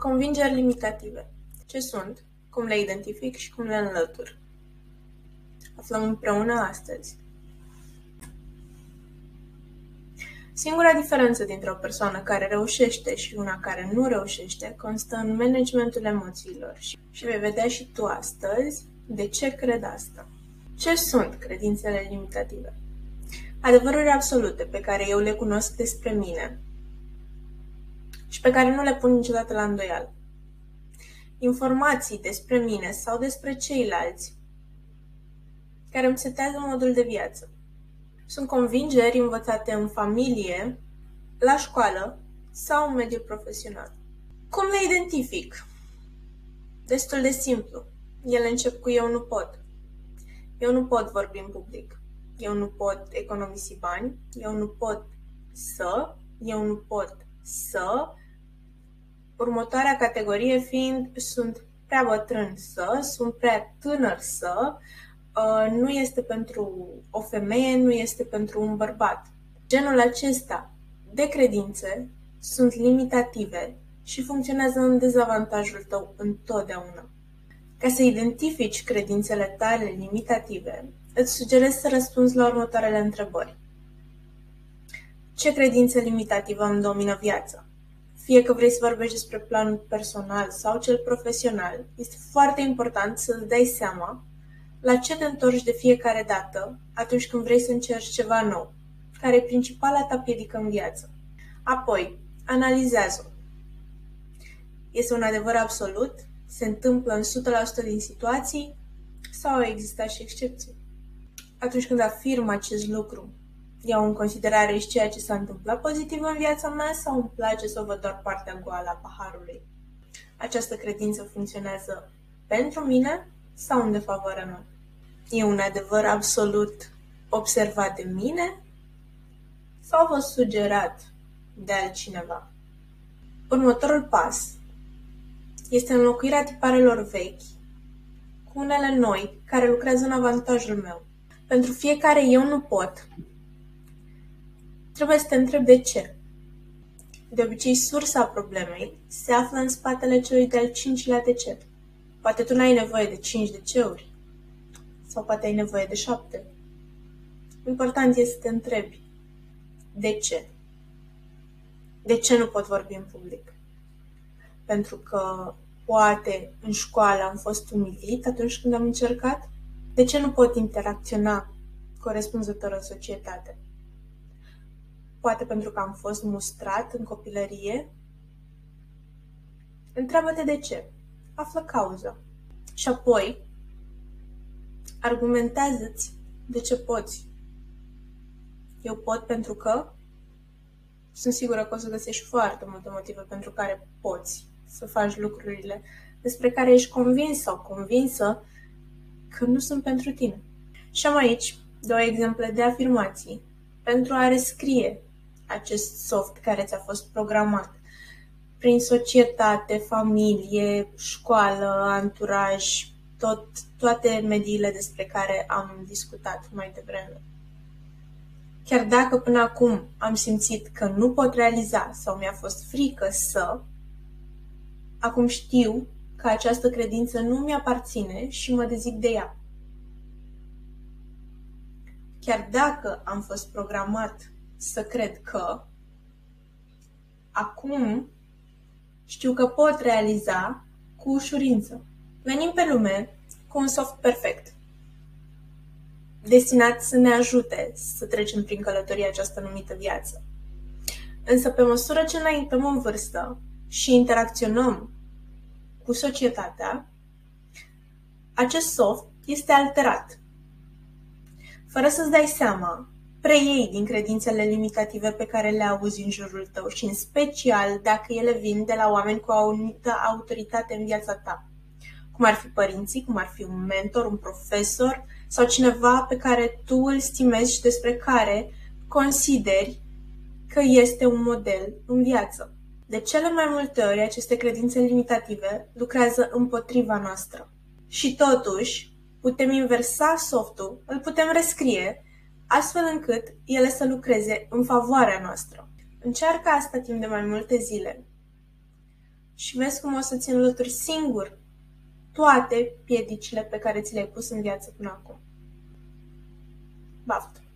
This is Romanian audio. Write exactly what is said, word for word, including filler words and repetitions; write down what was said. Convingeri limitative. Ce sunt, cum le identific și cum le înlătur? Aflăm împreună astăzi. Singura diferență dintre o persoană care reușește și una care nu reușește constă în managementul emoțiilor și vei vedea și tu astăzi de ce cred asta. Ce sunt credințele limitative? Adevăruri absolute pe care eu le cunosc despre mine și pe care nu le pun niciodată la îndoială. Informații despre mine sau despre ceilalți care îmi setează modul de viață. Sunt convingeri învățate în familie, la școală sau în mediul profesional. Cum le identific? Destul de simplu. Ele încep cu eu nu pot. Eu nu pot vorbi în public. Eu nu pot economisi bani. Eu nu pot să. Eu nu pot să. Următoarea categorie fiind sunt prea bătrân să, sunt prea tânăr să, nu este pentru o femeie, nu este pentru un bărbat. Genul acesta de credințe sunt limitative și funcționează în dezavantajul tău întotdeauna. Ca să identifici credințele tale limitative, îți sugerez să răspunzi la următoarele întrebări. Ce credință limitativă îmi domină viața? Fie că vrei să vorbești despre planul personal sau cel profesional, este foarte important să-ți dai seama la ce te întorci de fiecare dată atunci când vrei să încerci ceva nou, care e principala ta piedică în viață. Apoi, analizează-o. Este un adevăr absolut? Se întâmplă în o sută la sută din situații? Sau au existat și excepții? Atunci când afirm acest lucru, iau în considerare și ceea ce s-a întâmplat pozitiv în viața mea sau îmi place să o văd doar partea goală a paharului? Această credință funcționează pentru mine sau în defavoarea mea? E un adevăr absolut observat de mine sau a fost sugerat de altcineva? Următorul pas este înlocuirea tiparelor vechi cu unele noi care lucrează în avantajul meu. Pentru fiecare eu nu pot, trebuie să te întrebi de ce. De obicei, sursa problemei se află în spatele celui de-al cincilea de ce. Poate tu n-ai nevoie de cinci de ce-uri sau poate ai nevoie de șapte. Important este să te întrebi de ce. De ce nu pot vorbi în public? Pentru că poate în școală am fost umilit atunci când am încercat? De ce nu pot interacționa corespunzător în societate? Poate pentru că am fost mustrat în copilărie? Întreabă-te de ce. Află cauza. Și apoi, argumentează-ți de ce poți. Eu pot pentru că sunt sigură că o să găsești foarte multe motive pentru care poți să faci lucrurile despre care ești convins sau convinsă că nu sunt pentru tine. Și am aici două exemple de afirmații pentru a rescrie acest soft care ți-a fost programat prin societate, familie, școală, anturaj, tot, toate mediile despre care am discutat mai devreme. Chiar dacă până acum am simțit că nu pot realiza sau mi-a fost frică să, acum știu că această credință nu mi-aparține și mă dezic de ea. Chiar dacă am fost programat să cred că, acum știu că pot realiza cu ușurință. Venim pe lume cu un soft perfect, destinat să ne ajute să trecem prin călătoria aceasta numită viață. Însă pe măsură ce înaintăm în vârstă și interacționăm cu societatea, acest soft este alterat. Fără să-ți dai seama, preiei din credințele limitative pe care le auzi în jurul tău și în special dacă ele vin de la oameni cu o anumită autoritate în viața ta, cum ar fi părinții, cum ar fi un mentor, un profesor sau cineva pe care tu îl stimezi și despre care consideri că este un model în viață. De cele mai multe ori, aceste credințe limitative lucrează împotriva noastră. Și totuși, putem inversa softul, îl putem rescrie, astfel încât ele să lucreze în favoarea noastră. Încearcă asta timp de mai multe zile și vezi cum o să-ți înlături singur toate piedicile pe care ți le-ai pus în viață până acum. Baftă!